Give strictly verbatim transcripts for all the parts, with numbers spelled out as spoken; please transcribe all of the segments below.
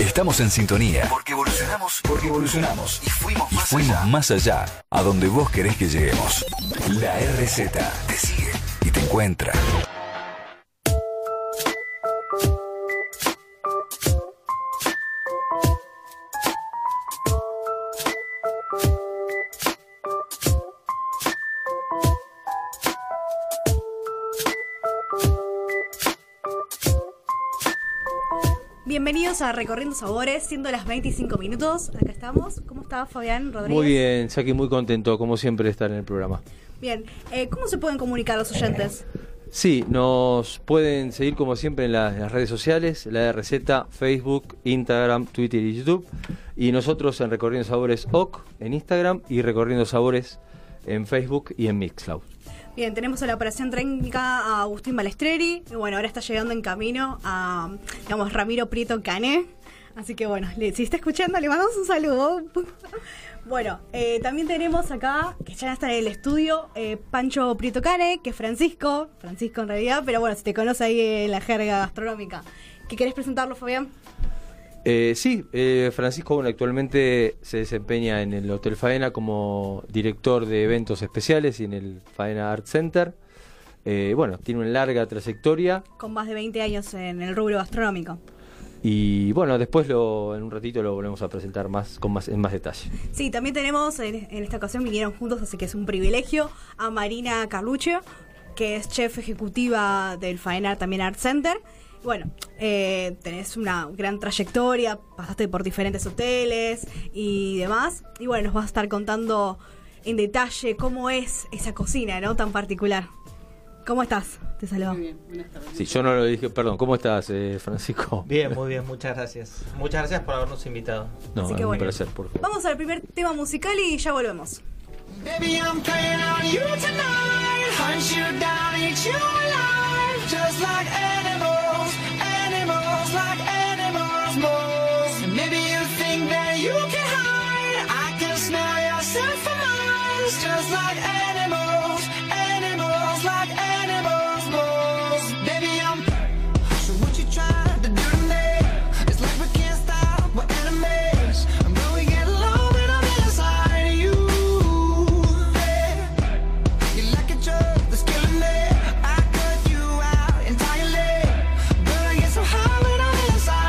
Estamos en sintonía. Porque evolucionamos, porque evolucionamos. Y fuimos más, y fuimos allá. más allá, a donde vos querés que lleguemos. La R Z te sigue y te encuentra. Bienvenidos a Recorriendo Sabores, siendo las veinticinco minutos. Acá estamos. ¿Cómo está Fabián Rodríguez? Muy bien, Jackie, muy contento, como siempre, de estar en el programa. Bien, eh, ¿cómo se pueden comunicar los oyentes? Sí, nos pueden seguir como siempre en, la, en las redes sociales, la R Z, Facebook, Instagram, Twitter y YouTube. Y nosotros en Recorriendo Sabores O C en Instagram y Recorriendo Sabores en Facebook y en Mixcloud. Bien, tenemos a la operación técnica a Agustín Balestreri. Y bueno, ahora está llegando en camino a, digamos, Ramiro Prieto Cane. Así que bueno, le, si está escuchando, le mandamos un saludo. Bueno, eh, también tenemos acá, que ya está en el estudio, eh, Pancho Prieto Cane, que es Francisco. Francisco en realidad, pero bueno, si te conoce ahí en la jerga gastronómica. ¿Qué querés presentarlo, Fabián? Eh, sí, eh, Francisco, bueno, actualmente se desempeña en el Hotel Faena como director de eventos especiales y en el Faena Art Center. Eh, bueno, tiene una larga trayectoria. Con más de veinte años en el rubro gastronómico. Y bueno, después lo, en un ratito lo volvemos a presentar más, con más, en más detalle. Sí, también tenemos, en, en esta ocasión vinieron juntos, así que es un privilegio, a Marina Carluccio, que es chef ejecutiva del Faena también Art Center. Bueno, eh, tenés una gran trayectoria, pasaste por diferentes hoteles y demás. Y bueno, nos vas a estar contando en detalle cómo es esa cocina, ¿no? Tan particular. ¿Cómo estás? Te saludo. Muy bien, buenas tardes. Sí, yo no lo dije, perdón, ¿cómo estás, eh, Francisco? Bien, muy bien, muchas gracias. Muchas gracias por habernos invitado. No, Así que bueno, un placer, por favor. Vamos al primer tema musical y ya volvemos. Baby, I'm playing on you tonight. Hunt you down, eat you alive. Just like animals, animals, like animals, moles. And maybe you think that you can hide. I can smell yourself for miles. Just like animals, animals, like animals, moles. Baby, I'm so what you try to do to me. It's like we can't stop, we're enemies. I'm going to get along and I'm inside of you. I cut you out entirely, but I get so high when I'm inside.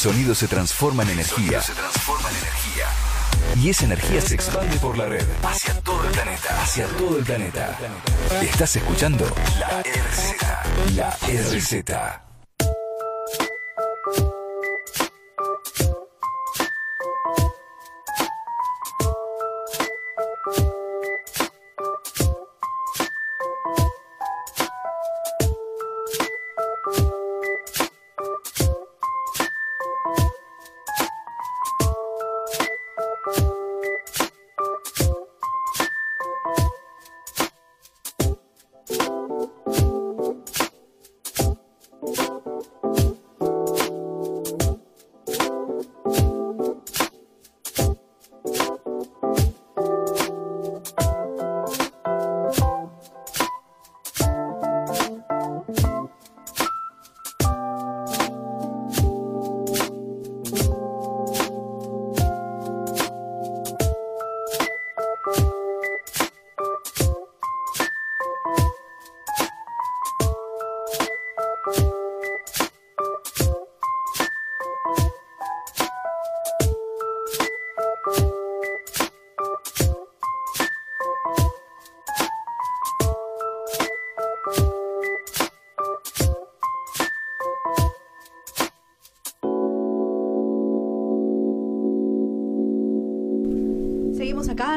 sonidos se transforman en energía. Y esa energía se expande por la red hacia todo el planeta. Hacia todo el planeta. Estás escuchando La R Z. La R Z.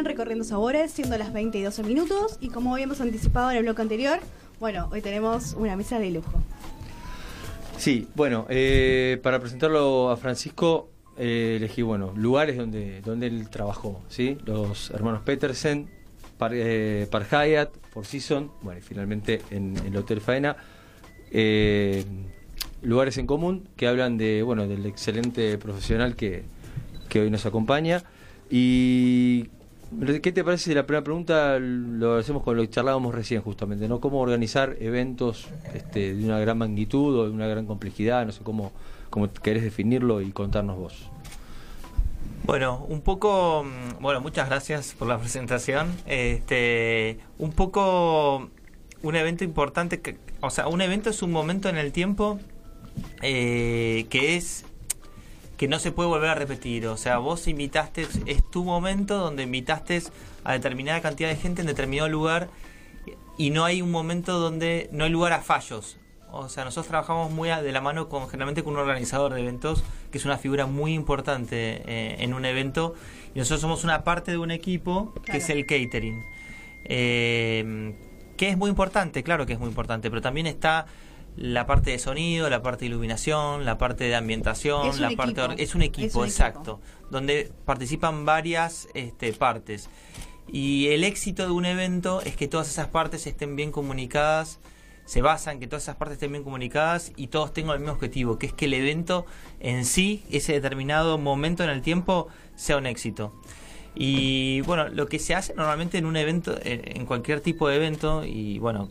Recorriendo sabores, siendo las veinte y doce minutos, y como habíamos anticipado en el bloque anterior, bueno, hoy tenemos una mesa de lujo. Sí, bueno, eh, para presentarlo a Francisco, eh, elegí, bueno, lugares donde, donde él trabajó, ¿sí? Los hermanos Petersen, Park eh, Par Hyatt, Four Seasons, bueno, y finalmente en, en el Hotel Faena. Eh, lugares en común que hablan de, bueno, del excelente profesional que, que hoy nos acompaña. Y ¿qué te parece si la primera pregunta lo hacemos con lo que charlábamos recién justamente, ¿no? Cómo organizar eventos este, de una gran magnitud o de una gran complejidad, no sé cómo, cómo querés definirlo y contarnos vos. Bueno, un poco, bueno, muchas gracias por la presentación. Este, un poco un evento importante, que, o sea, un evento es un momento en el tiempo eh, que es... que no se puede volver a repetir, o sea, vos invitaste, es tu momento donde invitaste a determinada cantidad de gente en determinado lugar y no hay un momento donde no hay lugar a fallos. O sea, nosotros trabajamos muy de la mano con, generalmente con un organizador de eventos que es una figura muy importante eh, en un evento, y nosotros somos una parte de un equipo que claro. es el catering, eh, que es muy importante, claro que es muy importante, pero también está la parte de sonido, la parte de iluminación, la parte de ambientación, la parte de, es un equipo, es un exacto, equipo. Donde participan varias este, partes, y el éxito de un evento es que todas esas partes estén bien comunicadas, se basa en que todas esas partes estén bien comunicadas y todos tengan el mismo objetivo, que es que el evento en sí, ese determinado momento en el tiempo, sea un éxito. Y bueno, lo que se hace normalmente en un evento, en cualquier tipo de evento, y bueno,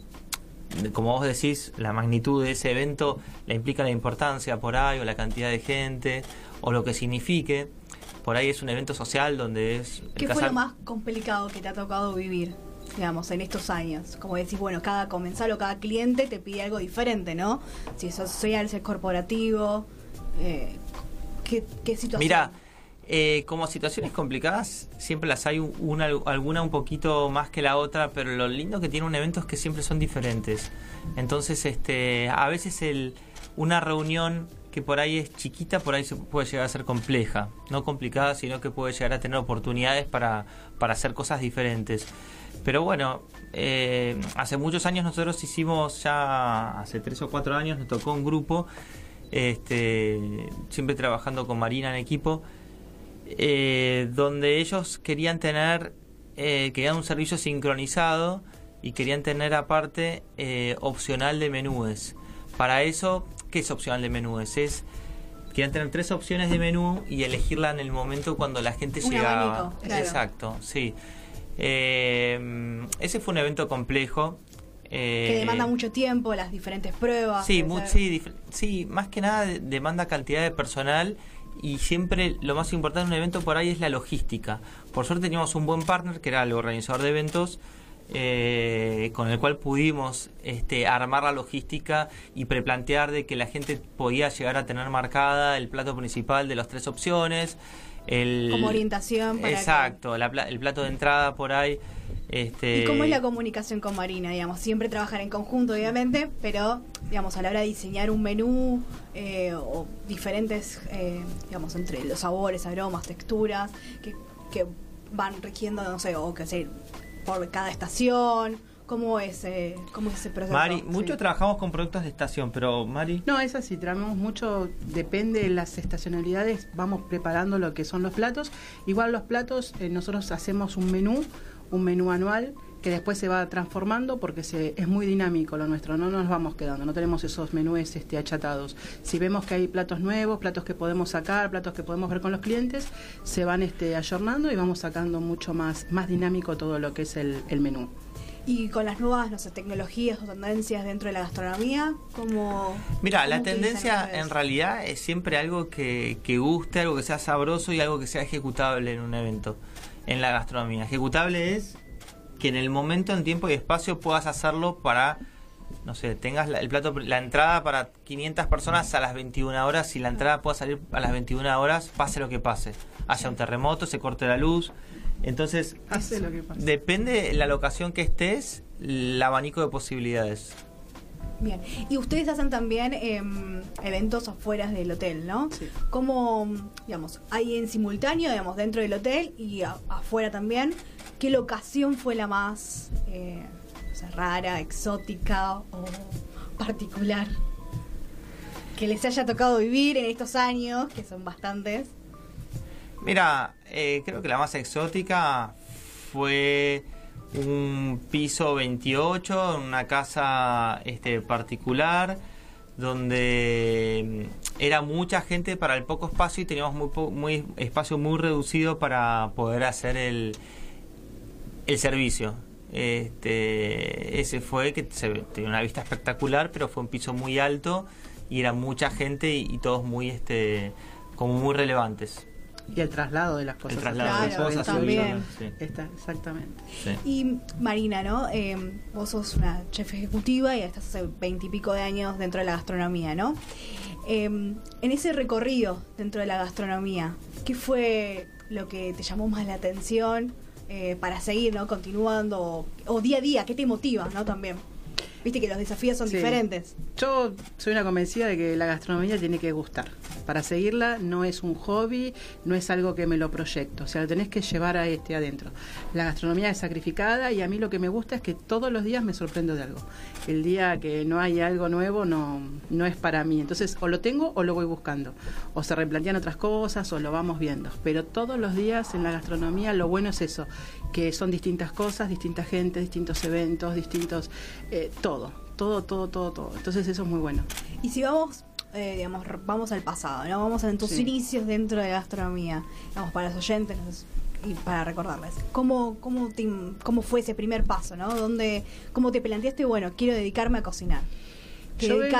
como vos decís, la magnitud de ese evento la implica la importancia por ahí, o la cantidad de gente, o lo que signifique. Por ahí es un evento social donde es... ¿Qué fue lo más complicado que te ha tocado vivir, digamos, en estos años? Como decís, bueno, cada comensal o cada cliente te pide algo diferente, ¿no? Si es social, si es corporativo, eh, ¿qué, ¿qué situación? Mirá, eh, como situaciones complicadas, siempre las hay una, alguna un poquito más que la otra, pero lo lindo que tiene un evento es que siempre son diferentes. Entonces, este, a veces el, una reunión que por ahí es chiquita, por ahí se puede llegar a ser compleja. No complicada, sino que puede llegar a tener oportunidades para, para hacer cosas diferentes. Pero bueno, eh, hace muchos años nosotros hicimos, ya hace tres o cuatro años, nos tocó un grupo, este, siempre trabajando con Marina en equipo, Eh, donde ellos querían tener eh, querían un servicio sincronizado y querían tener aparte eh, opcional de menúes. Para eso, ¿qué es opcional de menúes? Es, querían tener tres opciones de menú y elegirla en el momento cuando la gente un llegaba abanico, claro. Exacto, sí, eh, ese fue un evento complejo eh, que demanda mucho tiempo, las diferentes pruebas. Sí, muy, sí, sí, más que nada demanda cantidad de personal. Y siempre lo más importante en un evento por ahí es la logística. Por suerte teníamos un buen partner que era el organizador de eventos, eh, con el cual pudimos este, armar la logística y preplantear de que la gente podía llegar a tener marcada el plato principal de las tres opciones. El, como orientación para exacto, que... la, el plato de entrada por ahí. Este... ¿Y cómo es la comunicación con Marina? Digamos, siempre trabajar en conjunto, obviamente, pero digamos a la hora de diseñar un menú eh, o diferentes, eh, digamos, entre los sabores, aromas, texturas que, que van rigiendo, no sé, o qué sé, por cada estación. ¿Cómo es, eh, cómo es ese proceso? Mari, mucho sí. trabajamos con productos de estación, pero Mari... No, es así, trabajamos mucho, depende de las estacionalidades, vamos preparando lo que son los platos. Igual los platos, eh, nosotros hacemos un menú, un menú anual, que después se va transformando porque se, es muy dinámico lo nuestro, no nos vamos quedando, no tenemos esos menús este, achatados. Si vemos que hay platos nuevos, platos que podemos sacar, platos que podemos ver con los clientes, se van este, ayornando y vamos sacando mucho más, más dinámico todo lo que es el, el menú. Y con las nuevas, no sé, tecnologías o tendencias dentro de la gastronomía, ¿cómo...? Mira, la tendencia en realidad es siempre algo que, que guste, algo que sea sabroso y algo que sea ejecutable en un evento, en la gastronomía. Ejecutable es que en el momento, en tiempo y espacio puedas hacerlo para, no sé, tengas la, el plato, la entrada para quinientas personas a las veintiuna horas y la entrada pueda salir a las veintiuna horas, pase lo que pase. Haya un terremoto, se corte la luz... Entonces, hace lo que pasa. Depende de la locación que estés, el abanico de posibilidades. Bien, y ustedes hacen también eh, eventos afuera del hotel, ¿no? Sí. ¿Cómo, digamos, hay en simultáneo, digamos, dentro del hotel y a, afuera también? ¿Qué locación fue la más eh, o sea, rara, exótica o particular que les haya tocado vivir en estos años, que son bastantes? Mira, eh, creo que la más exótica fue un piso veintiocho, una casa este, particular, donde era mucha gente para el poco espacio y teníamos muy, po muy espacio muy reducido para poder hacer el, el servicio. Este, ese fue que se, tenía una vista espectacular, pero fue un piso muy alto y era mucha gente y, y todos muy, este, como muy relevantes. Y el traslado de las cosas. El traslado claro, de las cosas. También. Sí. Está, exactamente. Sí. Y Marina, ¿no? Eh, vos sos una chef ejecutiva y estás hace veintipico de años dentro de la gastronomía, ¿no? Eh, en ese recorrido dentro de la gastronomía, ¿qué fue lo que te llamó más la atención eh, para seguir, ¿no? Continuando o, o día a día, ¿qué te motiva, ¿no? También. Viste que los desafíos son sí. diferentes. Yo soy una convencida de que la gastronomía tiene que gustar. Para seguirla no es un hobby, no es algo que me lo proyecto. O sea, lo tenés que llevar a este adentro. La gastronomía es sacrificada y a mí lo que me gusta es que todos los días me sorprendo de algo. El día que no hay algo nuevo no, no es para mí. Entonces, o lo tengo o lo voy buscando. O se replantean otras cosas o lo vamos viendo. Pero todos los días en la gastronomía lo bueno es eso, que son distintas cosas, distintas gente, distintos eventos, distintos... Eh, todo, todo, todo, todo, todo. Entonces eso es muy bueno. Y si vamos, eh, digamos, vamos al pasado, ¿no? Vamos a tus sí. inicios dentro de la gastronomía, digamos, para los oyentes y para recordarles. ¿Cómo, cómo, te, cómo fue ese primer paso, ¿no? ¿Dónde, cómo te planteaste, bueno, quiero dedicarme a cocinar? Yo vengo,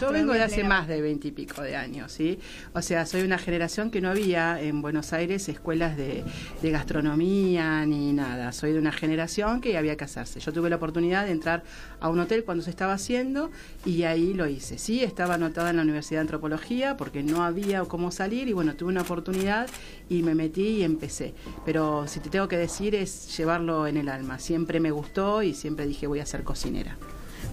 yo vengo de hace más de veintipico de años, ¿sí? O sea, soy una generación que no había en Buenos Aires escuelas de, de gastronomía ni nada. Soy de una generación que había que hacerse. Yo tuve la oportunidad de entrar a un hotel cuando se estaba haciendo y ahí lo hice. Sí, estaba anotada en la Universidad de Antropología porque no había cómo salir y bueno, tuve una oportunidad y me metí y empecé. Pero si te tengo que decir es llevarlo en el alma. Siempre me gustó y siempre dije voy a ser cocinera.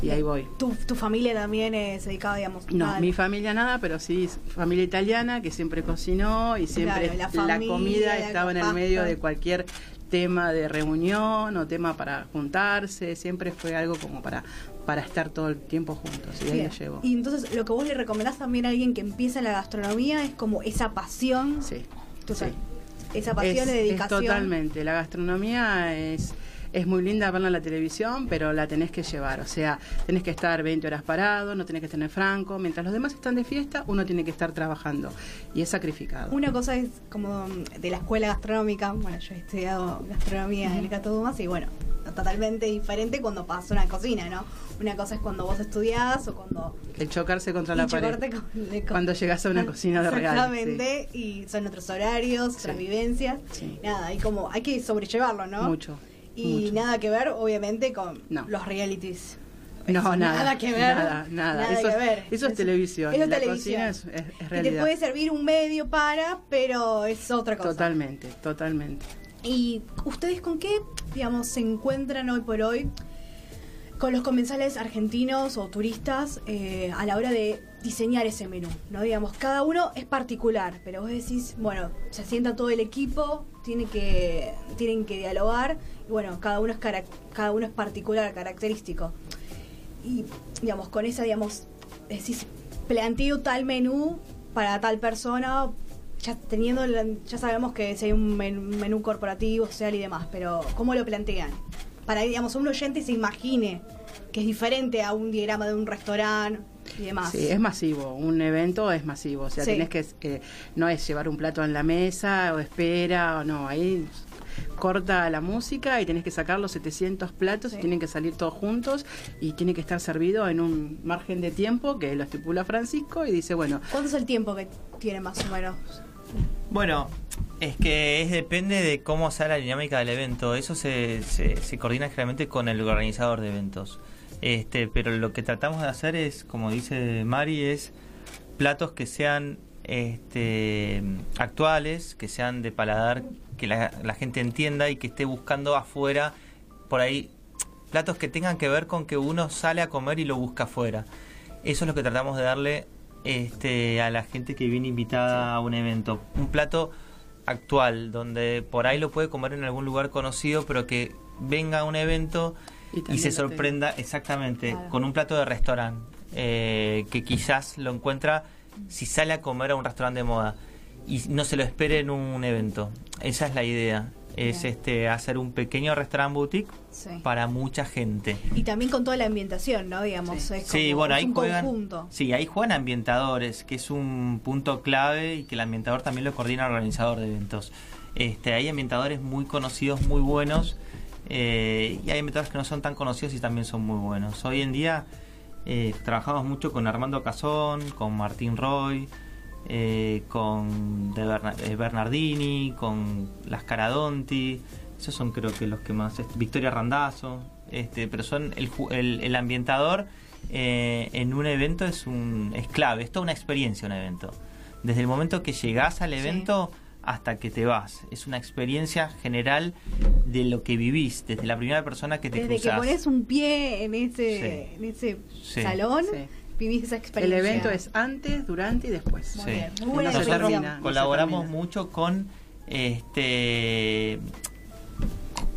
Y ahí voy. ¿Tu, tu familia también es dedicada, digamos? No, nada. Mi familia nada, pero sí, familia italiana que siempre cocinó y siempre claro, la, familia, la comida estaba en el medio de cualquier tema de reunión o tema para juntarse, siempre fue algo como para, para estar todo el tiempo juntos y ahí lo llevo. Y entonces lo que vos le recomendás también a alguien que empieza la gastronomía es como esa pasión. Sí, entonces, sí. Esa pasión de dedicación. Es totalmente, la gastronomía es... Es muy linda verla en la televisión, pero la tenés que llevar. O sea, tenés que estar veinte horas parado, no tenés que tener franco. Mientras los demás están de fiesta, uno tiene que estar trabajando. Y es sacrificado. Una cosa es como de la escuela gastronómica. Bueno, yo he estudiado gastronomía uh-huh. en el Cato Dumas y bueno, totalmente diferente cuando pasa una cocina, ¿no? Una cosa es cuando vos estudiás o cuando... El chocarse contra la pared. Con, con... Cuando llegás a una cocina de real. Exactamente. Sí. Y son otros horarios, otras sí. vivencias. Sí. Nada, y como hay que sobrellevarlo, ¿no? Mucho. Y mucho. Nada que ver, obviamente, con no. los realities. No, nada, nada que ver. Nada, nada. nada eso, que ver. Eso, es, eso es televisión. Eso es la televisión. Cocina es, es, es realidad. Y te puede servir un medio para, pero es otra cosa. Totalmente, totalmente. ¿Y ustedes con qué, digamos, se encuentran hoy por hoy con los comensales argentinos o turistas eh, a la hora de diseñar ese menú? No, digamos, cada uno es particular, pero vos decís, bueno, se sienta todo el equipo, tiene que, tienen que dialogar, y bueno, cada uno es cara, cada uno es particular, característico. Y, digamos, con esa, digamos, decís, planteo tal menú para tal persona, ya teniendo, ya sabemos que si hay un menú, menú corporativo, social y demás, pero ¿cómo lo plantean? Para que, digamos, un oyente se imagine que es diferente a un diagrama de un restaurante y demás. Sí, es masivo, un evento es masivo, o sea, sí. tenés que, eh, no es llevar un plato en la mesa o espera, o no, ahí... corta la música y tenés que sacar los setecientos platos sí. y tienen que salir todos juntos y tiene que estar servido en un margen de tiempo que lo estipula Francisco y dice, bueno... ¿Cuánto es el tiempo que tiene más o menos? Bueno, es que es, depende de cómo sea la dinámica del evento. Eso se, se, se coordina generalmente con el organizador de eventos. Este, pero lo que tratamos de hacer es, como dice Mari, es platos que sean este, actuales, que sean de paladar... que la, la gente entienda y que esté buscando afuera, por ahí, platos que tengan que ver con que uno sale a comer y lo busca afuera. Eso es lo que tratamos de darle este, a la gente que viene invitada sí. a un evento. Un plato actual, donde por ahí lo puede comer en algún lugar conocido, pero que venga a un evento y, y se sorprenda tengo. exactamente claro. con un plato de restaurante, eh, que quizás lo encuentra si sale a comer a un restaurante de moda. Y no se lo espere en un evento. Esa es la idea. Es Bien. este hacer un pequeño restaurant boutique sí. para mucha gente. Y también con toda la ambientación, ¿no? Digamos, sí. es, sí, como, bueno, es ahí un juegan, conjunto. Sí, ahí juegan ambientadores, que es un punto clave y que el ambientador también lo coordina el organizador de eventos. Este, hay ambientadores muy conocidos, muy buenos, eh, y hay ambientadores que no son tan conocidos y también son muy buenos. Hoy en día eh, trabajamos mucho con Armando Cazón, con Martín Roy... Eh, con De Bernardini, con Las Caradonti, esos son creo que los que más, este, Victoria Randazzo, este, pero son el, el, el ambientador eh, en un evento es un es clave, es toda una experiencia un evento. Desde el momento que llegás al evento sí. hasta que te vas, es una experiencia general de lo que vivís, desde la primera persona que te cruzás. Desde cruzás. Que pones un pie en ese, sí. en ese sí. salón. Sí. Vivís esa experiencia. El evento es antes, durante y después. Muy sí. bien. Muy buena Nosotros termina, colaboramos mucho con este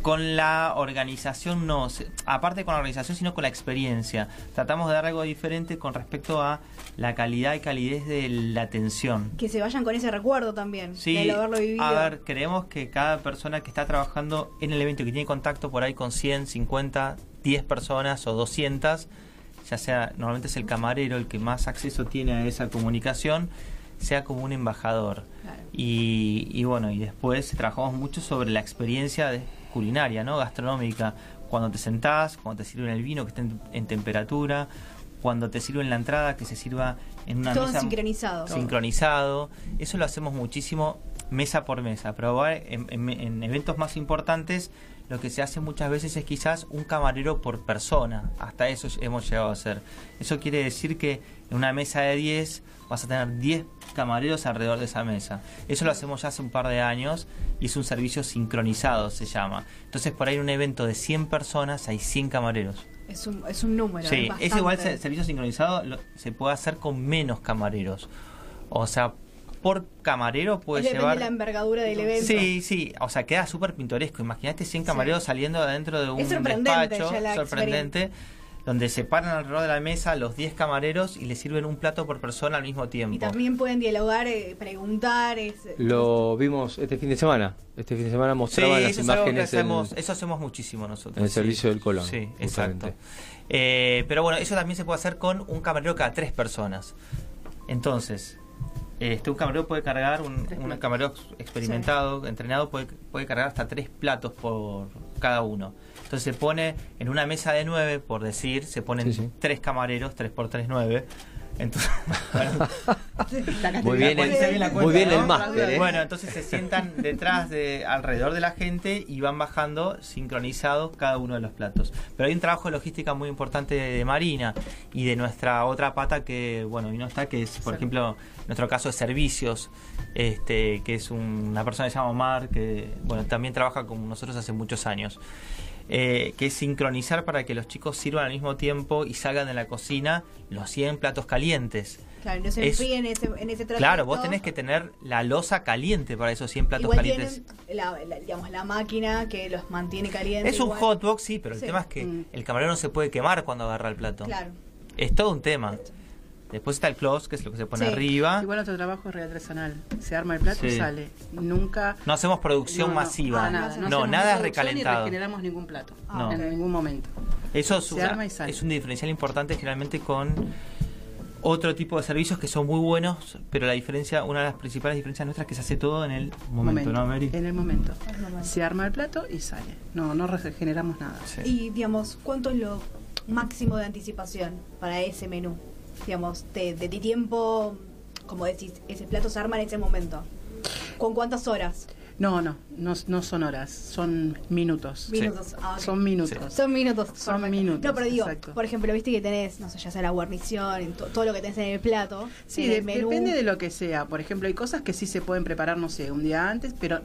con la organización, no aparte con la organización, sino con la experiencia. Tratamos de dar algo diferente con respecto a la calidad y calidez de la atención. Que se vayan con ese recuerdo también, sí, de haberlo vivido. A ver, creemos que cada persona que está trabajando en el evento, que tiene contacto por ahí con cien, cincuenta, diez personas o doscientas, ya sea, normalmente es el camarero el que más acceso tiene a esa comunicación, sea como un embajador. Claro. Y, y bueno, y después trabajamos mucho sobre la experiencia de, culinaria, ¿no? Gastronómica. Cuando te sentás, cuando te sirven el vino que esté en, en temperatura, cuando te sirven la entrada que se sirva en una Todo mesa... sincronizado. Sincronizado. Eso lo hacemos muchísimo mesa por mesa. Pero en, en, en eventos más importantes... lo que se hace muchas veces es quizás un camarero por persona. Hasta eso hemos llegado a hacer. Eso quiere decir que en una mesa de diez vas a tener diez camareros alrededor de esa mesa. Eso lo hacemos ya hace un par de años y es un servicio sincronizado, se llama. Entonces por ahí en un evento de cien personas hay cien camareros. Es un, es un número. Sí, es, es igual el servicio sincronizado lo, se puede hacer con menos camareros. O sea... por camarero puede depende llevar... depende de la envergadura del evento. Sí, sí. O sea, queda súper pintoresco. Imagínate cien camareros sí. saliendo de adentro de un es sorprendente despacho. Ya la sorprendente. Donde se paran alrededor de la mesa los diez camareros y les sirven un plato por persona al mismo tiempo. Y también pueden dialogar, eh, preguntar. Es, Lo es, vimos este fin de semana. Este fin de semana mostraban sí, las eso imágenes. Hacemos, en, eso hacemos muchísimo nosotros. En el sí. servicio del Colón. Sí, justamente. Exacto. Eh, pero bueno, eso también se puede hacer con un camarero cada tres personas. Entonces... Este, un camarero puede cargar, un, un camarero experimentado, sí. entrenado, puede, puede cargar hasta tres platos por cada uno. Entonces se pone en una mesa de nueve, por decir, se ponen sí, sí. tres camareros, tres por tres, nueve. Entonces, bueno, muy bien, el, cuenta, muy bien, ¿no? El máster, ¿eh? Bueno, entonces se sientan detrás de, alrededor de la gente y van bajando sincronizados cada uno de los platos. Pero hay un trabajo de logística muy importante de, de Marina y de nuestra otra pata que, bueno, y no está, que es, por sí. ejemplo, nuestro caso de servicios, este, que es un, una persona que se llama Omar, que bueno, también trabaja con nosotros hace muchos años. Eh, que es sincronizar para que los chicos sirvan al mismo tiempo y salgan de la cocina los cien platos calientes. Claro, no se enfríen en ese, en ese trayecto. Claro, vos tenés que tener la loza caliente para esos cien platos igual calientes. La, la, digamos, la máquina que los mantiene calientes. Es igual. Un hotbox, sí, pero el sí. tema es que mm. el camarero no se puede quemar cuando agarra el plato. Claro. Es todo un tema. Después está el cloth, que es lo que se pone sí. arriba. Igual nuestro trabajo es real artesanal. Se arma el plato sí. y sale. Nunca... No hacemos producción no, no. masiva. Ah, nada, no, no nada es recalentado. No regeneramos ningún plato. Ah, no. En ningún momento. Eso es, una, es un diferencial importante generalmente con otro tipo de servicios que son muy buenos, pero la diferencia, una de las principales diferencias nuestras es que se hace todo en el momento, momento, ¿no, Mary? En el momento. el momento. Se arma el plato y sale. No, no regeneramos nada. Sí. Y, digamos, ¿cuánto es lo máximo de anticipación para ese menú? Digamos, de, de ti tiempo, como decís, ese plato se arma en ese momento. ¿Con cuántas horas? No, no, no, no son horas, son minutos. Minutos, sí. ah, okay. Son minutos. Sí. Son minutos. Son perfecto. minutos. No, pero digo, exacto. por ejemplo, viste que tenés, no sé, ya sea la guarnición, to, todo lo que tenés en el plato. Sí, en de, el menú. Depende de lo que sea. Por ejemplo, hay cosas que sí se pueden preparar, no sé, un día antes, pero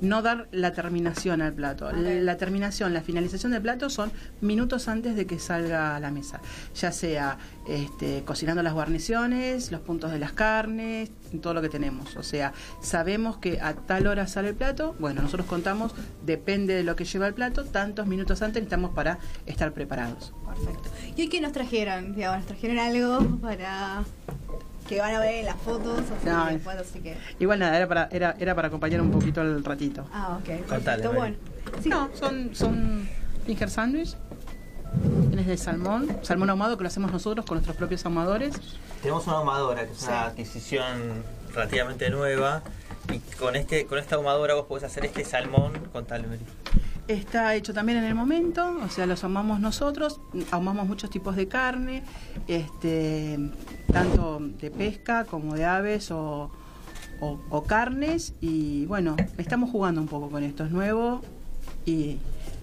no dar la terminación al plato. Okay. La terminación, la finalización del plato son minutos antes de que salga a la mesa. Ya sea este, cocinando las guarniciones, los puntos de las carnes, todo lo que tenemos. O sea, sabemos que a tal hora sale el plato. Bueno, nosotros contamos, depende de lo que lleva el plato, tantos minutos antes necesitamos para estar preparados. Perfecto. ¿Y hoy qué nos trajeron? Digamos, ¿nos trajeron algo para...? Que van a ver en las fotos, así, no, después, así que... Igual nada, era para, era, era para acompañar un poquito el ratito. Ah, ok. Contale, bueno. Sí. No, son, son finger sandwich, tienes de salmón, salmón ahumado que lo hacemos nosotros con nuestros propios ahumadores. Tenemos una ahumadora que es sí. una adquisición relativamente nueva y con este con esta ahumadora vos podés hacer este salmón con tal... Está hecho también en el momento, o sea, los ahumamos nosotros, ahumamos muchos tipos de carne, este, tanto de pesca como de aves o, o, o carnes, y bueno, estamos jugando un poco con esto, es nuevo y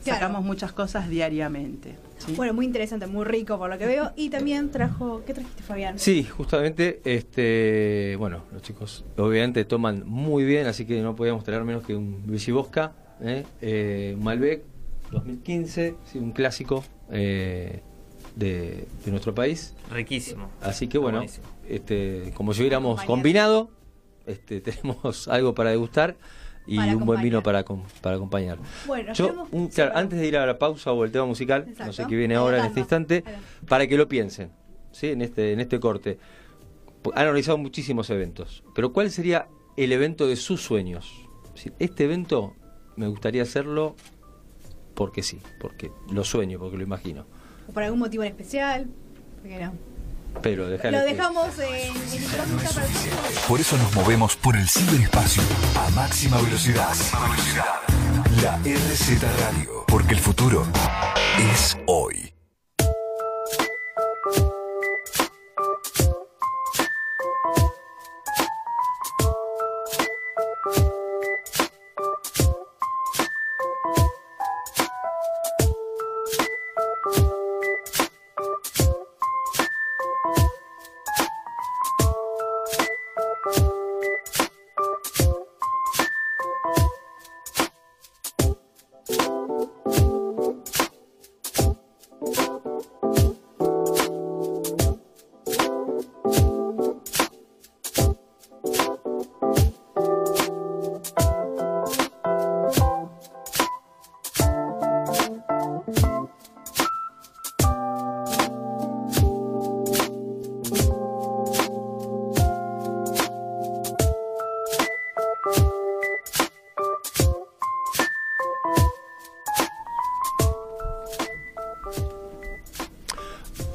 claro. sacamos muchas cosas diariamente. ¿Sí? Bueno, muy interesante, muy rico por lo que veo. Y también trajo... ¿Qué trajiste, Fabián? Sí, justamente, este, bueno, los chicos obviamente toman muy bien, así que no podíamos traer menos que un Luigi Bosca. Eh, eh, Malbec dos mil quince, sí, un clásico eh, de, de nuestro país. Riquísimo. Así que bueno, este, como si hubiéramos combinado, este, tenemos algo para degustar y para un acompañar. buen vino para, para acompañar. Bueno, Yo, tenemos... un, claro, antes de ir a la pausa o el tema musical, exacto. no sé qué viene ahora en este instante, para que lo piensen, ¿sí? en, este, en este corte. Han realizado muchísimos eventos, pero ¿cuál sería el evento de sus sueños? Este evento... me gustaría hacerlo porque sí, porque lo sueño, porque lo imagino. O por algún motivo en especial, porque no. Pero dejale lo dejamos que... en... No es suficiente, no es suficiente. Por eso nos movemos por el ciberespacio a máxima velocidad. La R Z Radio, porque el futuro es hoy.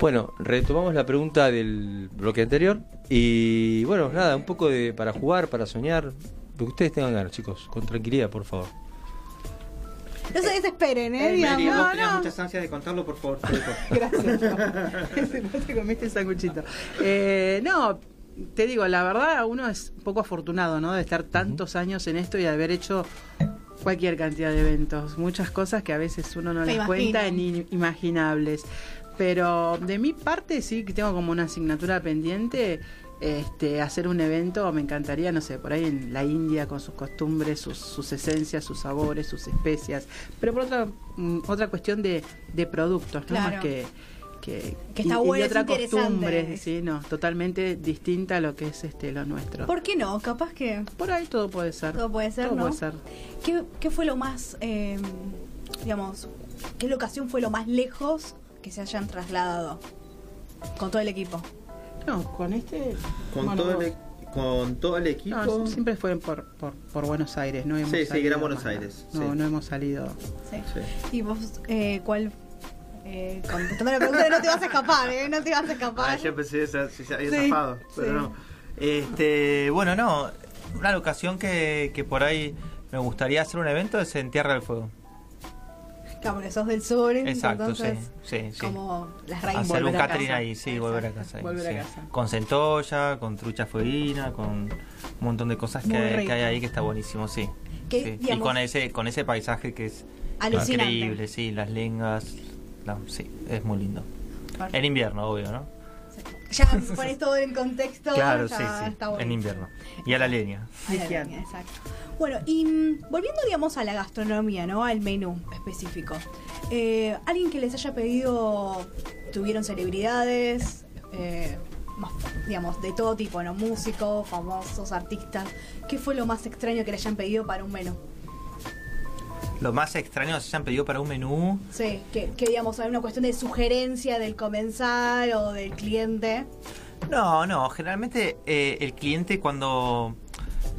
Bueno, retomamos la pregunta del bloque anterior y bueno, nada, un poco de para jugar, para soñar, lo que ustedes tengan ganas, chicos, con tranquilidad, por favor. No se desesperen, ¿eh? Digamos, Mary, no, no. Muchas ansias de contarlo, por favor. Gracias. No te comiste el sanguchito. Eh, no, te digo, la verdad, uno es un poco afortunado, ¿no? De estar tantos años en esto y de haber hecho cualquier cantidad de eventos. Muchas cosas que a veces uno no se las imagina. Cuenta ni imaginables. Pero de mi parte sí que tengo como una asignatura pendiente. Este, hacer un evento, me encantaría, no sé, por ahí en la India, con sus costumbres, sus, sus esencias, sus sabores, sus especias, pero por otra otra cuestión de, de productos, ¿no? Claro. Más que, que, que está y, bueno, y de otra costumbre, sí, no, totalmente distinta a lo que es este lo nuestro. ¿Por qué no? Capaz que por ahí todo puede ser. Todo puede ser, todo, ¿no? Puede ser. ¿Qué, qué fue lo más, eh, digamos, qué locación fue lo más lejos que se hayan trasladado con todo el equipo? No, con este... Con, bueno, todo, el, con todo el equipo... No, siempre fueron por, por, por Buenos Aires, no hemos sí, salido. Sí, era Buenos Aires. No, sí. no hemos salido. Sí. Sí. ¿Y vos eh, cuál...? Eh, contestando la pregunta, no te vas a escapar, ¿eh? No te vas a escapar. Ah, yo pensé que se había zafado, sí, pero sí. no. Este, bueno, no, una locación que, que por ahí me gustaría hacer un evento es en Tierra del Fuego. Bueno, sos del sur, exacto, entonces, sí, sí, sí. Como las raíces. Hacer un catering ahí, sí, exacto. volver a casa. Ahí, volver sí. a casa. Con centolla, con trucha fueguina, con un montón de cosas que, que hay ahí que está buenísimo, sí. sí. Digamos, y con ese, con ese paisaje que es alucinante. Increíble, sí, las lengas, no, sí, es muy lindo. Perfecto. En invierno, obvio, ¿no? Ya pones todo en contexto. Claro, ya sí, sí. Está bueno. En invierno. Y a la leña. A la leña, exacto. Bueno, y volviendo, digamos, a la gastronomía, ¿no? Al menú específico. Eh, ¿Alguien que les haya pedido, tuvieron celebridades, eh, más, digamos, de todo tipo, ¿no? Músicos, famosos, artistas. ¿Qué fue lo más extraño que le hayan pedido para un menú? Lo más extraño que se hayan pedido para un menú. Sí, que, que digamos, hay una cuestión de sugerencia del comensal o del cliente. No, no, generalmente eh, el cliente, cuando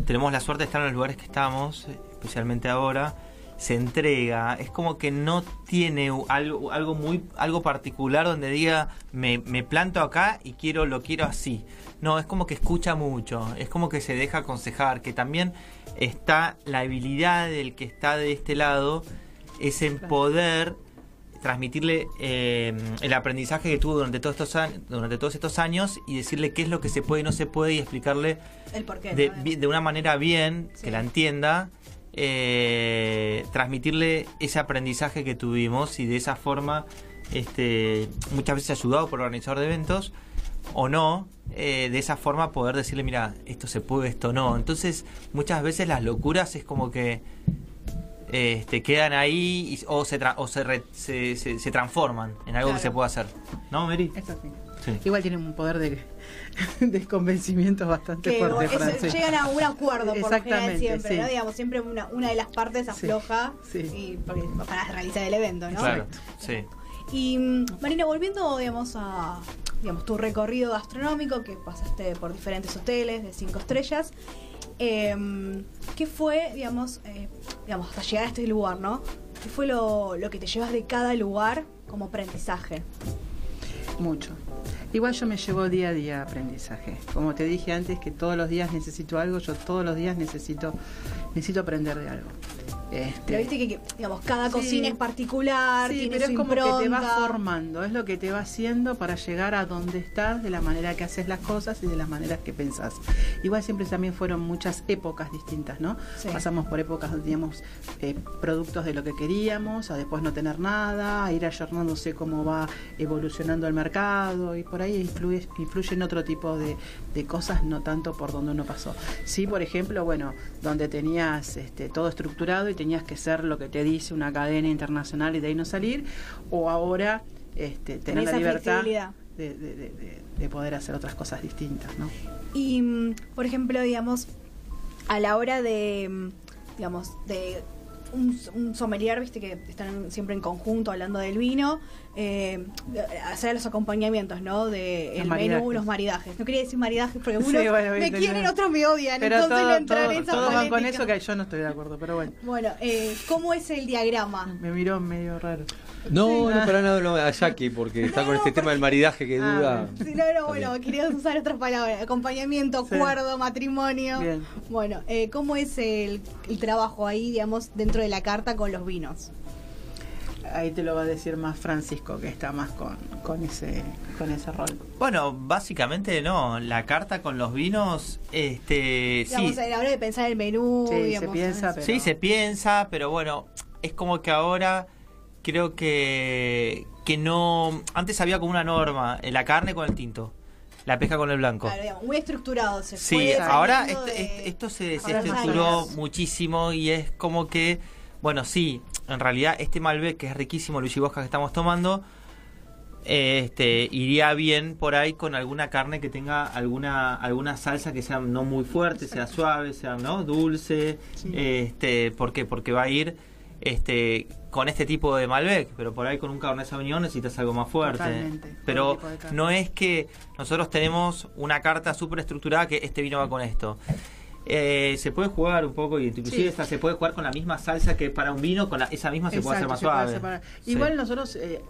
tenemos la suerte de estar en los lugares que estamos, especialmente ahora, se entrega. Es como que no tiene algo, algo muy, algo particular donde diga me, me planto acá y quiero, lo quiero así. No, es como que escucha mucho, es como que se deja aconsejar, que también está la habilidad del que está de este lado, es en poder transmitirle eh, el aprendizaje que tuvo durante todos estos años, durante todos estos años, y decirle qué es lo que se puede y no se puede, y explicarle el porqué, de, ¿no? de una manera bien, sí. que la entienda, eh, transmitirle ese aprendizaje que tuvimos, y de esa forma, este, muchas veces ayudado por el organizador de eventos, o no, eh, de esa forma poder decirle, mira, esto se puede, esto no. Entonces, muchas veces las locuras es como que eh, este, quedan ahí y, o, se, tra o se, re se, se, se transforman en algo claro. que se puede hacer. ¿No, Mary? Eso sí. Sí. Igual tienen un poder de, de convencimiento bastante que, fuerte. Eso, Francis. Llegan a un acuerdo por lo general siempre, sí. ¿no? Digamos, siempre una, una de las partes afloja sí, sí. Y, porque, para realizar el evento, ¿no? Claro, sí. Y Marina, volviendo, digamos, a... digamos, tu recorrido gastronómico, que pasaste por diferentes hoteles de cinco estrellas, eh, ¿qué fue, digamos, eh, digamos, hasta llegar a este lugar, ¿no? ¿Qué fue lo, lo que te llevas de cada lugar como aprendizaje? Mucho. Igual yo me llevo día a día aprendizaje. Como te dije antes, que todos los días necesito algo, yo todos los días necesito, necesito aprender de algo. Este. Pero viste que, que digamos, cada cocina sí. es particular, sí, tiene pero su es como impronta. Que te va formando, es lo que te va haciendo para llegar a donde estás, de la manera que haces las cosas y de las maneras que pensás. Igual siempre también fueron muchas épocas distintas, ¿no? Sí. Pasamos por épocas donde teníamos eh, productos de lo que queríamos, a después no tener nada, a ir ayornándose cómo va evolucionando el mercado, y por ahí influye, influyen otro tipo de, de cosas, no tanto por donde uno pasó. Sí, por ejemplo, bueno, donde tenías este, todo estructurado y tenías que ser lo que te dice una cadena internacional y de ahí no salir, o ahora este, tener la libertad de, de, de, de poder hacer otras cosas distintas, ¿no? Y, por ejemplo, digamos, a la hora de, digamos, de un, un sommelier, viste que están siempre en conjunto hablando del vino, eh, hacer los acompañamientos, ¿no? De el menú, los maridajes. No quería decir maridajes porque unos sí, bueno, me quieren, otros me odian. Pero entonces todo, no entrar en esa todo van con eso que yo no estoy de acuerdo, pero bueno. Bueno, eh, ¿cómo es el diagrama? Me miró medio raro. No, sí, no, nada. Para nada no, a Jackie, porque está no, con este porque... tema del maridaje que ah, duda. Sí, no, no, bueno, quería usar otras palabras. Acompañamiento, acuerdo, sí. matrimonio. Bien. Bueno, eh, ¿cómo es el, el trabajo ahí, digamos, dentro de la carta con los vinos? Ahí te lo va a decir más Francisco, que está más con, con ese con ese rol. Bueno, básicamente no, la carta con los vinos, este, digamos, sí, a la hora de pensar el menú, sí, digamos, se piensa, pero... sí, se piensa, pero bueno, es como que ahora creo que que no, antes había como una norma, la carne con el tinto, la pesca con el blanco. Claro, digamos, muy estructurado se sí, fue. Sí, ahora esto, de... esto se, se estructuró muchísimo y es como que, bueno, sí, en realidad este Malbec, que es riquísimo, Luigi Bosca, que estamos tomando, eh, este iría bien por ahí con alguna carne que tenga alguna alguna salsa que sea no muy fuerte, sea suave, sea no dulce, sí. este, ¿por qué? Porque va a ir este con este tipo de Malbec, pero por ahí con un Cabernet Sauvignon necesitas algo más fuerte. Totalmente, pero no es que nosotros tenemos una carta súper estructurada que este vino va con esto. Eh, se puede jugar un poco, y inclusive sí. esta se puede jugar con la misma salsa que para un vino, con la, esa misma se Exacto, puede hacer más suave. Puede Igual sí. nosotros, eh,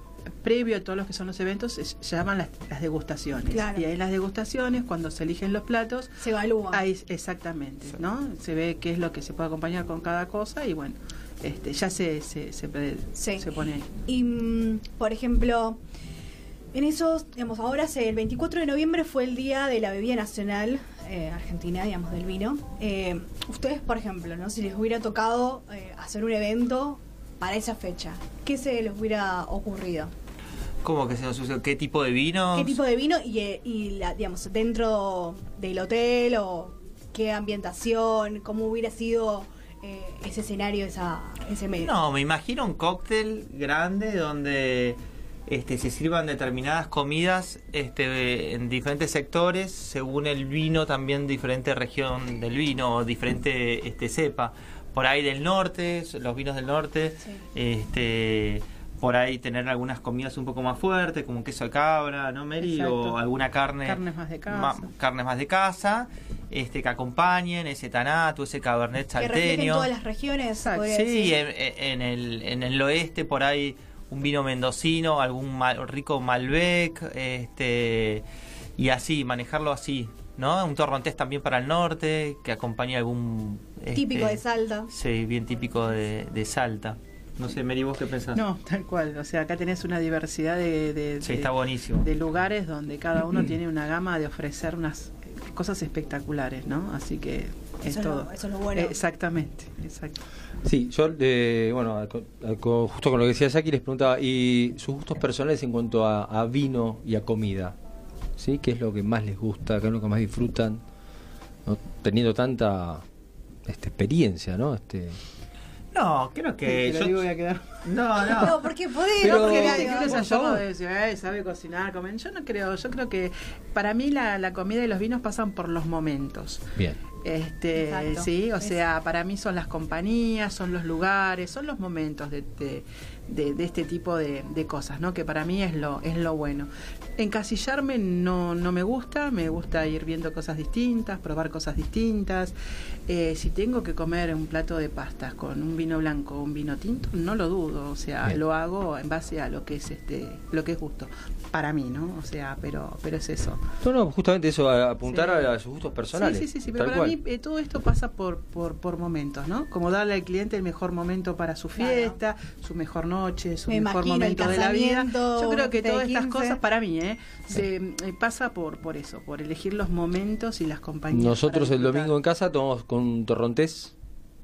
previo a todos los que son los eventos, es, se llaman las, las degustaciones. Claro. Y ahí en las degustaciones, cuando se eligen los platos, se evalúa. Ahí, exactamente, sí. ¿no? Se ve qué es lo que se puede acompañar con cada cosa y bueno, este, ya se, se, se, sí. se pone ahí. Y, por ejemplo... En esos, digamos, ahora se, el veinticuatro de noviembre fue el día de la bebida nacional eh, argentina, digamos, del vino. Eh, ustedes, por ejemplo, ¿no? Si les hubiera tocado eh, hacer un evento para esa fecha, ¿qué se les hubiera ocurrido? ¿Cómo que se nos ocurrió? ¿Qué tipo de vino? ¿Qué tipo de vino? Y, y la, digamos, dentro del hotel, o qué ambientación, cómo hubiera sido... Eh, ese escenario, esa, ese medio. No, me imagino un cóctel grande donde... Este, se sirvan determinadas comidas este, en diferentes sectores, según el vino también, diferente región del vino o diferente este, cepa. Por ahí del norte, los vinos del norte, sí. este, por ahí tener algunas comidas un poco más fuertes, como un queso de cabra, ¿no, Mary? Exacto. O alguna carne, carnes más de casa, ma, carnes más de casa este, que acompañen ese tanato, ese cabernet salteño. Que reflejen todas las regiones. Sí, en, en, el, en el oeste por ahí... un vino mendocino, algún mal, rico Malbec, este y así, manejarlo así, ¿no? Un Torrontés también para el norte, que acompañe algún... Este, típico de Salta. Sí, bien típico de, de Salta. No sé, Mary, ¿vos qué pensás? No, tal cual. O sea, acá tenés una diversidad de, de, sí, de, está buenísimo. de lugares donde cada uno tiene una gama de ofrecer unas cosas espectaculares, ¿no? Así que... Eso es, lo, eso es lo bueno. Exactamente, exacto. Sí, yo, eh, bueno, con, justo con lo que decía Jackie, les preguntaba, ¿y sus gustos personales en cuanto a, a vino y a comida? ¿Sí? ¿Qué es lo que más les gusta? ¿Qué es lo que más disfrutan? ¿No? Teniendo tanta este, experiencia, ¿no? Este... No, creo que... Sí, yo digo, voy a quedar... No, no. No, porque podés... Pero, no, porque nadie eh, sabe cocinar, comer. Yo no creo, yo creo que para mí la, la comida y los vinos pasan por los momentos. Bien. Este, Exacto. sí, o es. sea, para mí son las compañías, son los lugares, son los momentos de, de, de, de este tipo de, de cosas, ¿no? Que para mí es lo, es lo bueno. Encasillarme no, no me gusta, me gusta ir viendo cosas distintas, probar cosas distintas. Eh, si tengo que comer un plato de pastas con un vino blanco o un vino tinto, no lo dudo, o sea, Bien. lo hago en base a lo que es este, lo que es justo para mí, ¿no? O sea, pero, pero es eso. No, no, justamente eso, a apuntar sí. a, a sus gustos personales. Sí, sí, sí, sí pero para cual. mí Eh, todo esto pasa por, por, por momentos, ¿no? Como darle al cliente el mejor momento para su fiesta, claro. su mejor noche, su Me mejor momento de la vida. Yo creo que todas estas cosas, para mí, ¿eh? se eh, pasa por, por eso, por elegir los momentos y las compañías. Nosotros el domingo en casa tomamos con un Torrontés,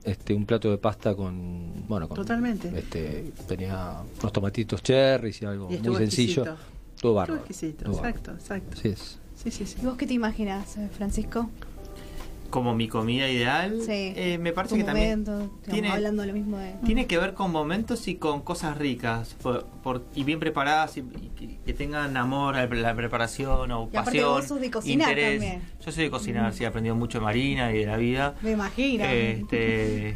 este, un plato de pasta con, bueno, con, totalmente. Este, tenía unos tomatitos cherry y algo y muy sencillo. Exquisito. Todo bárbaro. Estuvo exquisito, todo exacto, exacto. Así es. Sí, sí, sí. ¿Y vos qué te imaginas, Francisco? Como mi comida ideal, sí. eh, me parece que momento, también tiene, hablando lo mismo de... tiene que ver con momentos y con cosas ricas por, por, y bien preparadas y, y que tengan amor a la preparación o y pasión, vos sos de cocinar interés. También. Yo soy de cocinar, mm. sí, he aprendido mucho de Marina y de la vida. Me imagino. Este,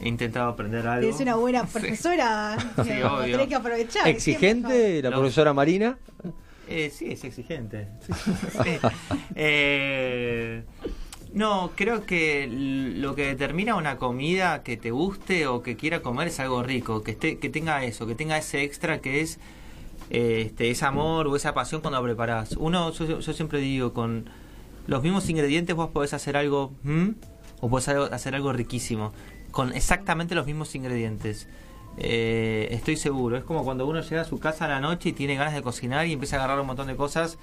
he intentado aprender algo. Es una buena profesora, sí. Sí, lo tenés que aprovechar. Exigente, la lo... profesora Marina. Eh, sí, es exigente. Sí. Sí. eh... No, creo que lo que determina una comida que te guste o que quiera comer es algo rico, que esté, que tenga eso, que tenga ese extra que es eh, este, ese amor o esa pasión cuando preparás. Uno, yo, yo siempre digo, con los mismos ingredientes vos podés hacer algo ¿hmm? o podés hacer algo riquísimo, con exactamente los mismos ingredientes. Eh, estoy seguro, es como cuando uno llega a su casa a la noche y tiene ganas de cocinar y empieza a agarrar un montón de cosas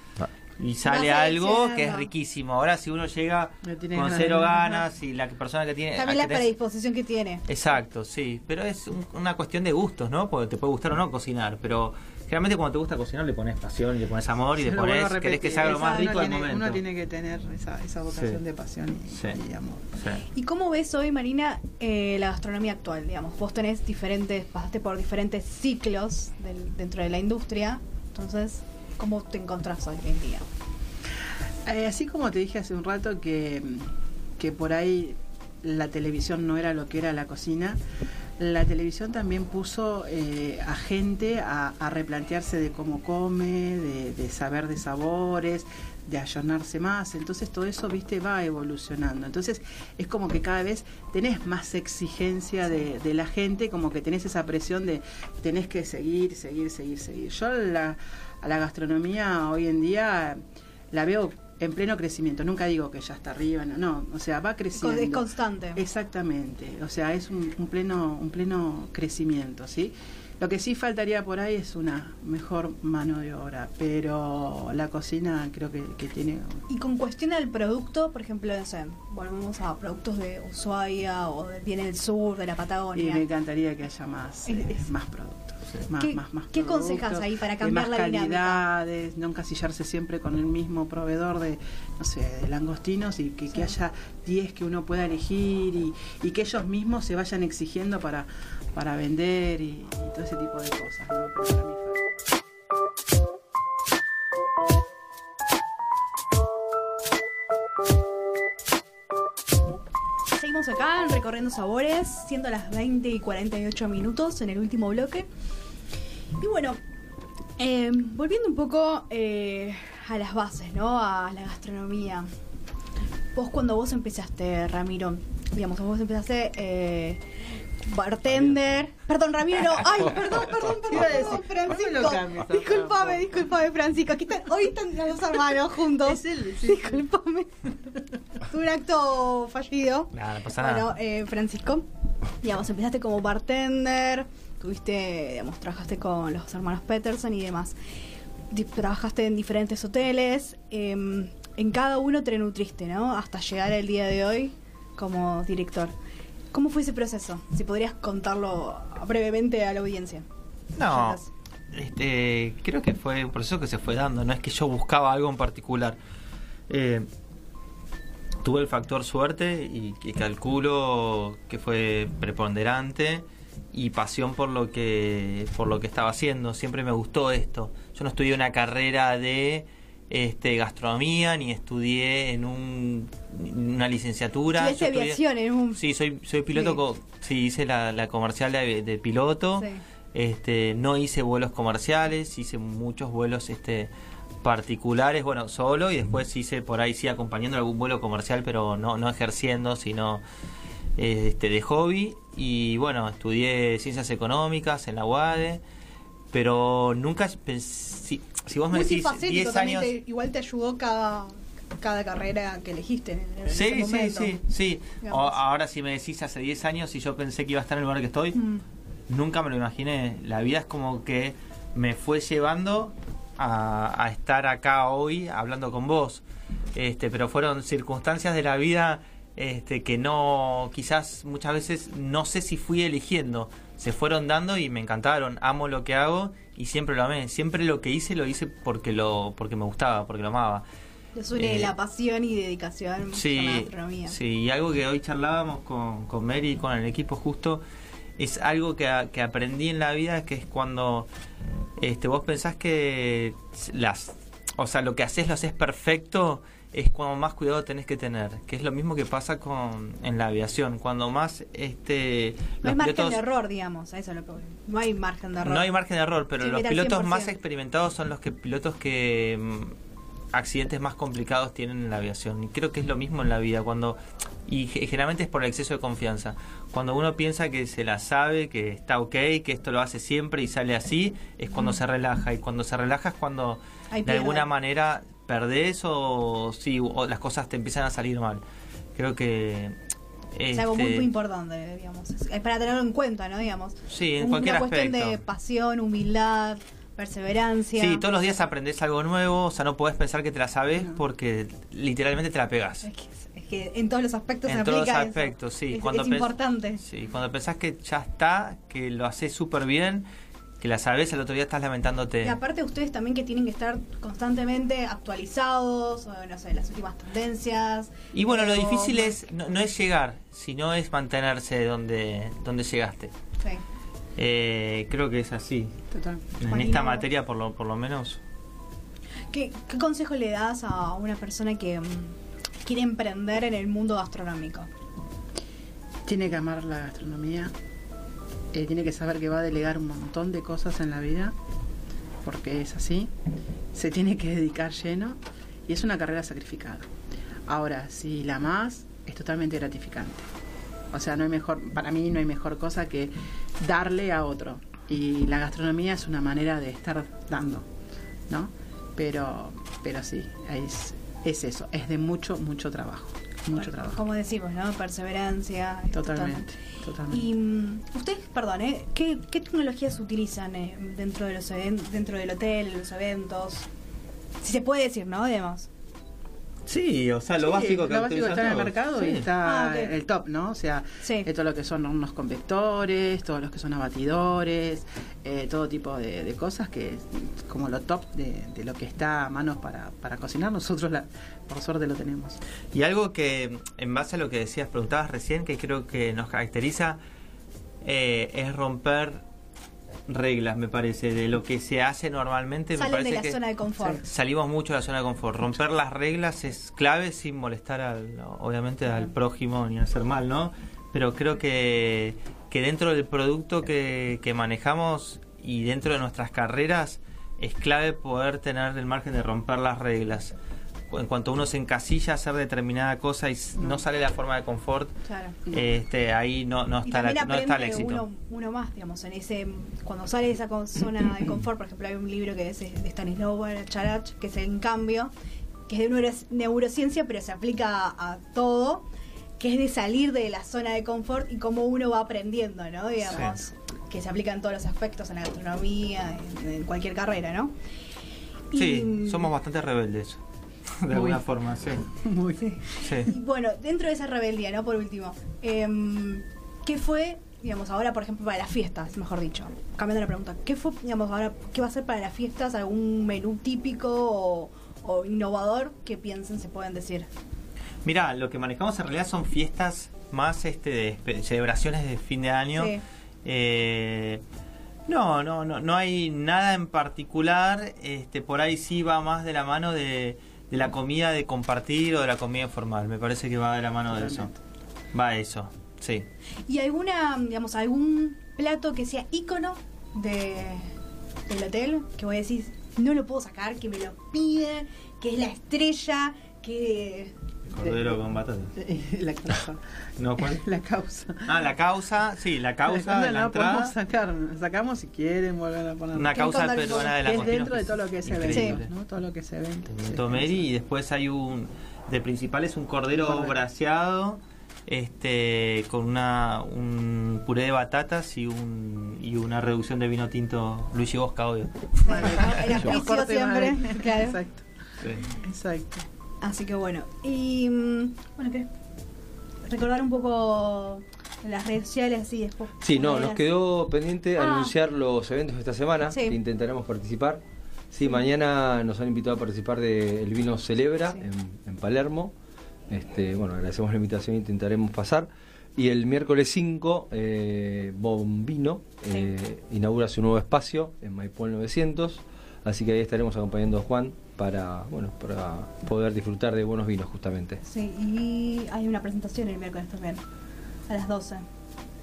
y sale algo que es riquísimo. Ahora si uno llega con cero ganas y la persona que tiene... También la predisposición que tiene. Exacto, sí, pero es un, una cuestión de gustos, ¿no? Porque te puede gustar o no cocinar, pero generalmente cuando te gusta cocinar le pones pasión, le pones amor y le pones... Querés que salga lo más rico al momento. Uno tiene que tener esa, esa vocación de pasión y, sí. y amor. Sí. ¿Y cómo ves hoy, Marina, eh, la gastronomía actual? Digamos, vos tenés diferentes... Pasaste por diferentes ciclos del, dentro de la industria, entonces... ¿Cómo te encontrás hoy en día? Eh, así como te dije hace un rato que, que por ahí la televisión no era lo que era la cocina, la televisión también puso eh, a gente a, a replantearse de cómo come, de, de saber de sabores, de allanarse más. Entonces todo eso, viste, va evolucionando. Entonces es como que cada vez tenés más exigencia de, de la gente, como que tenés esa presión de tenés que seguir, seguir, seguir, seguir. Yo la... A la gastronomía hoy en día la veo en pleno crecimiento. Nunca digo que ya está arriba, no, no. O sea, va creciendo. Es constante. Exactamente. O sea, es un, un pleno, un pleno crecimiento, ¿sí? Lo que sí faltaría por ahí es una mejor mano de obra, pero la cocina creo que, que tiene... Y con cuestión al producto, por ejemplo, no sé, volvemos a productos de Ushuaia o de bien el sur, de la Patagonia. Y me encantaría que haya más, eh, es, más productos. Sí. Más, ¿Qué, más, más ¿qué aconsejas ahí para cambiar la dinámica? Más calidades, no encasillarse siempre con el mismo proveedor de, no sé, de langostinos y que, sí. que haya diez que uno pueda elegir y, y que ellos mismos se vayan exigiendo para, para vender y, y todo ese tipo de cosas, ¿no? Para mí fue... Acá en Recorriendo Sabores, siendo las veinte y cuarenta y ocho minutos en el último bloque. Y bueno, eh, volviendo un poco eh, a las bases, ¿no? A la gastronomía. Vos, cuando vos empezaste, Ramiro, digamos, vos empezaste eh, bartender. Ramiro. Perdón, Ramiro. Ay, perdón, perdón, perdón, perdón Francisco. Disculpame, disculpame, Francisco. Aquí están, hoy están los hermanos juntos. Disculpame. Fue un acto fallido. Nada, no pasa nada. Bueno, eh, Francisco, digamos, empezaste como bartender, tuviste, digamos, trabajaste con los hermanos Peterson y demás. Di- trabajaste en diferentes hoteles, eh, en cada uno te nutriste, ¿no? Hasta llegar el día de hoy como director. ¿Cómo fue ese proceso? Si podrías contarlo brevemente a la audiencia. No, este, creo que fue un proceso que se fue dando, no es que yo buscaba algo en particular. Eh... Tuve el factor suerte y, y calculo que fue preponderante y pasión por lo que por lo que estaba haciendo. Siempre me gustó esto. Yo no estudié una carrera de este gastronomía ni estudié en un, una licenciatura. ¿Estudiaste aviación en un...? Sí, soy soy piloto. Sí, co sí hice la, la comercial de, de piloto. Sí. Este, no hice vuelos comerciales, hice muchos vuelos este particulares, bueno, solo, y después hice por ahí sí acompañando algún vuelo comercial, pero no, no ejerciendo, sino este, de hobby. Y bueno, estudié ciencias económicas en la U A D E, pero nunca pensé, si vos me decís diez años... Te, igual te ayudó cada, cada carrera que elegiste en, en sí, ese momento. Sí, sí, sí. O, ahora si me decís hace diez años y yo pensé que iba a estar en el lugar que estoy, mm. nunca me lo imaginé. La vida es como que me fue llevando... A, a estar acá hoy hablando con vos, este, pero fueron circunstancias de la vida este, que no, quizás muchas veces no sé si fui eligiendo, se fueron dando y me encantaron, amo lo que hago y siempre lo amé, siempre lo que hice lo hice porque lo porque me gustaba, porque lo amaba. Nos une eh, la pasión y dedicación sí, a la gastronomía. Sí, y algo que hoy charlábamos con, con Mary y con el equipo justo, es algo que, a, que aprendí en la vida, que es cuando... Este, vos pensás que las, o sea, lo que haces lo haces perfecto, es cuando más cuidado tenés que tener, que es lo mismo que pasa con en la aviación, cuando más este no los hay margen pilotos, de error, digamos, a eso lo que, no hay margen de error. No hay margen de error, pero sí, los pilotos cien por ciento más experimentados son los que pilotos que accidentes más complicados tienen en la aviación, y creo que es lo mismo en la vida, cuando y generalmente es por el exceso de confianza, cuando uno piensa que se la sabe, que está ok, que esto lo hace siempre y sale así, es cuando mm. se relaja, y cuando se relaja es cuando Ay, de pierde. alguna manera perdés o, sí, o las cosas te empiezan a salir mal. Creo que Este, es algo muy, muy importante, digamos. Es para tenerlo en cuenta, ¿no? Digamos. Sí, en cualquier aspecto. Una cuestión de pasión, humildad, perseverancia. Sí, todos los días aprendés algo nuevo, o sea, no podés pensar que te la sabes, no, porque literalmente te la pegás. Es que, es que en todos los aspectos en se aplica. En todos los aspectos, eso. Sí. Es, cuando es importante. Sí, cuando pensás que ya está, que lo hacés súper bien, que la sabes, al otro día estás lamentándote. Y aparte ustedes también que tienen que estar constantemente actualizados, o no sé, las últimas tendencias. Y bueno, lo difícil es no, no es llegar, sino es mantenerse donde, donde llegaste. Sí. Eh, creo que es así. Total. En Marina, esta materia por lo, por lo menos. ¿Qué, ¿Qué consejo le das a una persona que um, quiere emprender en el mundo gastronómico? Tiene que amar la gastronomía. Eh, tiene que saber que va a delegar un montón de cosas en la vida, porque es así, se tiene que dedicar lleno y es una carrera sacrificada. Ahora, si la amás, es totalmente gratificante. O sea, no hay mejor, para mí no hay mejor cosa que darle a otro, y la gastronomía es una manera de estar dando, ¿no? Pero, pero sí, es, es eso, es de mucho, mucho trabajo. Mucho trabajo. Como decimos, ¿no? Perseverancia. Totalmente, totalmente. Y um, ustedes, perdón, ¿eh? ¿Qué, qué tecnologías utilizan eh, dentro de los dentro del hotel, los eventos? Si se puede decir, ¿no? Además. Sí, o sea, lo sí, básico que lo básico está en el mercado, sí, y está ah, okay. el top, ¿no? O sea, sí, todo lo que son unos convectores, todos los que son abatidores, eh, todo tipo de, de cosas que como lo top de, de lo que está a manos para, para cocinar, nosotros la, por suerte lo tenemos. Y algo que en base a lo que decías, preguntabas recién, que creo que nos caracteriza, eh, es romper reglas, me parece, de lo que se hace normalmente. Salen me parece de la que zona de confort. Salimos mucho de la zona de confort. Romper las reglas es clave, sin molestar al, obviamente al prójimo ni hacer mal, ¿no? Pero creo que, que dentro del producto que, que manejamos y dentro de nuestras carreras es clave poder tener el margen de romper las reglas. En cuanto uno se encasilla a hacer determinada cosa y no, no sale de la forma de confort, claro, este, ahí no, no, está, la, no está el éxito. Uno, uno más, digamos, en ese, cuando sale de esa zona de confort, por ejemplo, hay un libro que es de Stanislaw Charach, que es En Cambio, que es de neuro, neurociencia, pero se aplica a, a todo, que es de salir de la zona de confort y cómo uno va aprendiendo, ¿no? Digamos, sí, que se aplica en todos los aspectos, en la gastronomía, en, en cualquier carrera, ¿no? Y, sí, somos bastante rebeldes. De muy, alguna forma, sí. Muy. Sí. Y bueno, dentro de esa rebeldía, ¿no? Por último, eh, ¿qué fue, digamos, ahora, por ejemplo, para las fiestas, mejor dicho? Cambiando la pregunta, ¿qué fue, digamos, ahora, qué va a ser para las fiestas? ¿Algún menú típico o, o innovador que piensen se pueden decir? Mirá, lo que manejamos en realidad son fiestas más este de celebraciones de fin de año. Sí. Eh, no, no, no, no hay nada en particular. Este, por ahí sí va más de la mano de. de la comida de compartir o de la comida informal. Me parece que va de la mano de eso. Va a eso, sí. ¿Y alguna, digamos, algún plato que sea ícono de, del hotel? Que voy a decir, no lo puedo sacar, que me lo piden, que es la estrella, que... Cordero con batata. La causa. ¿No cuál? La causa. Ah, la causa, sí, la causa de la entrada. La sacar, sacamos si quieren volver a poner. Una causa peruana de la cocina. Es dentro de todo lo que se vende, ¿no? Todo lo que se vende. Tomeri, y después hay un, de principal es un cordero braseado, este, con una, un puré de batatas y un y una reducción de vino tinto Luigi Bosca, obvio. El auspicio siempre, claro. Exacto. Exacto. Así que bueno, y bueno, ¿querés recordar un poco las redes sociales así después? Sí, no, nos quedó pendiente ah. anunciar los eventos de esta semana, sí, que intentaremos participar. Sí, sí, mañana nos han invitado a participar de El Vino Celebra, sí, en, en Palermo. Este, bueno, agradecemos la invitación e intentaremos pasar. Y el miércoles cinco, eh, Bombino sí. eh, inaugura su nuevo espacio en Maipú novecientos. Así que ahí estaremos acompañando a Juan para, bueno, para poder disfrutar de buenos vinos, justamente. Sí, y hay una presentación el miércoles también, a las doce.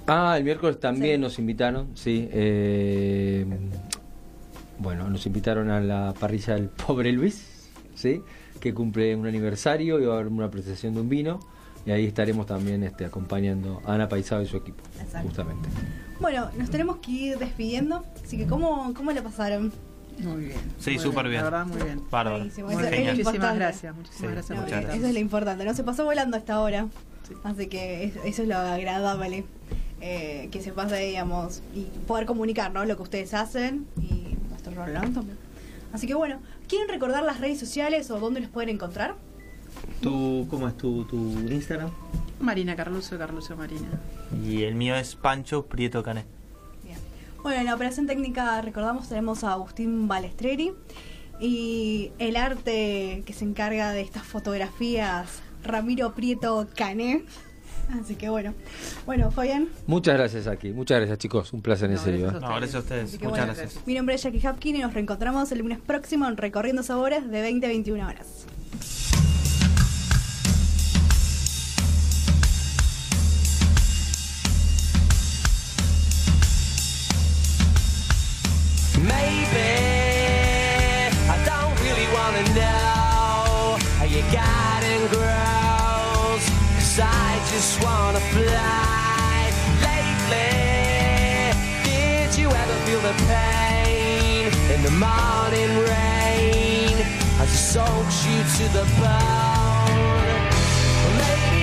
Ah, el miércoles también sí. nos invitaron, sí. Eh, bueno, nos invitaron a la Parrilla del Pobre Luis, sí, que cumple un aniversario y va a haber una presentación de un vino. Y ahí estaremos también este, acompañando a Ana Paisao y su equipo. Exacto. Justamente. Bueno, nos tenemos que ir despidiendo, así que ¿cómo, cómo le pasaron? Muy bien. Sí, súper bien. La verdad, muy bien. Bárbaro. Muchísimas gracias. Muchísimas gracias. Eso es lo importante. No se pasó volando hasta ahora. Sí. Así que eso es lo agradable eh, que se pasa, digamos, y poder comunicar, ¿no?, lo que ustedes hacen y nuestro rol, ¿no?, también. Así que bueno, ¿quieren recordar las redes sociales o dónde los pueden encontrar? ¿Tú, ¿Cómo es tu, tu Instagram? Marina Carluccio, Carluccio Marina. Y el mío es Pancho Prieto Cane. Bien. Bueno, en la operación técnica, recordamos, tenemos a Agustín Balestreri. Y el arte que se encarga de estas fotografías, Ramiro Prieto Cane. Así que bueno. Bueno, Fabián. Muchas gracias aquí. Muchas gracias, chicos. Un placer, no, en serio. No, gracias a ustedes. Muchas bueno, gracias. Mi nombre es Jackie Hapkin y nos reencontramos el lunes próximo en Recorriendo Sabores de veinte a veintiuna horas. Maybe I don't really want to know how your garden grows, 'cause I just want to fly. Lately, did you ever feel the pain in the morning rain as it soaks you to the bone? Maybe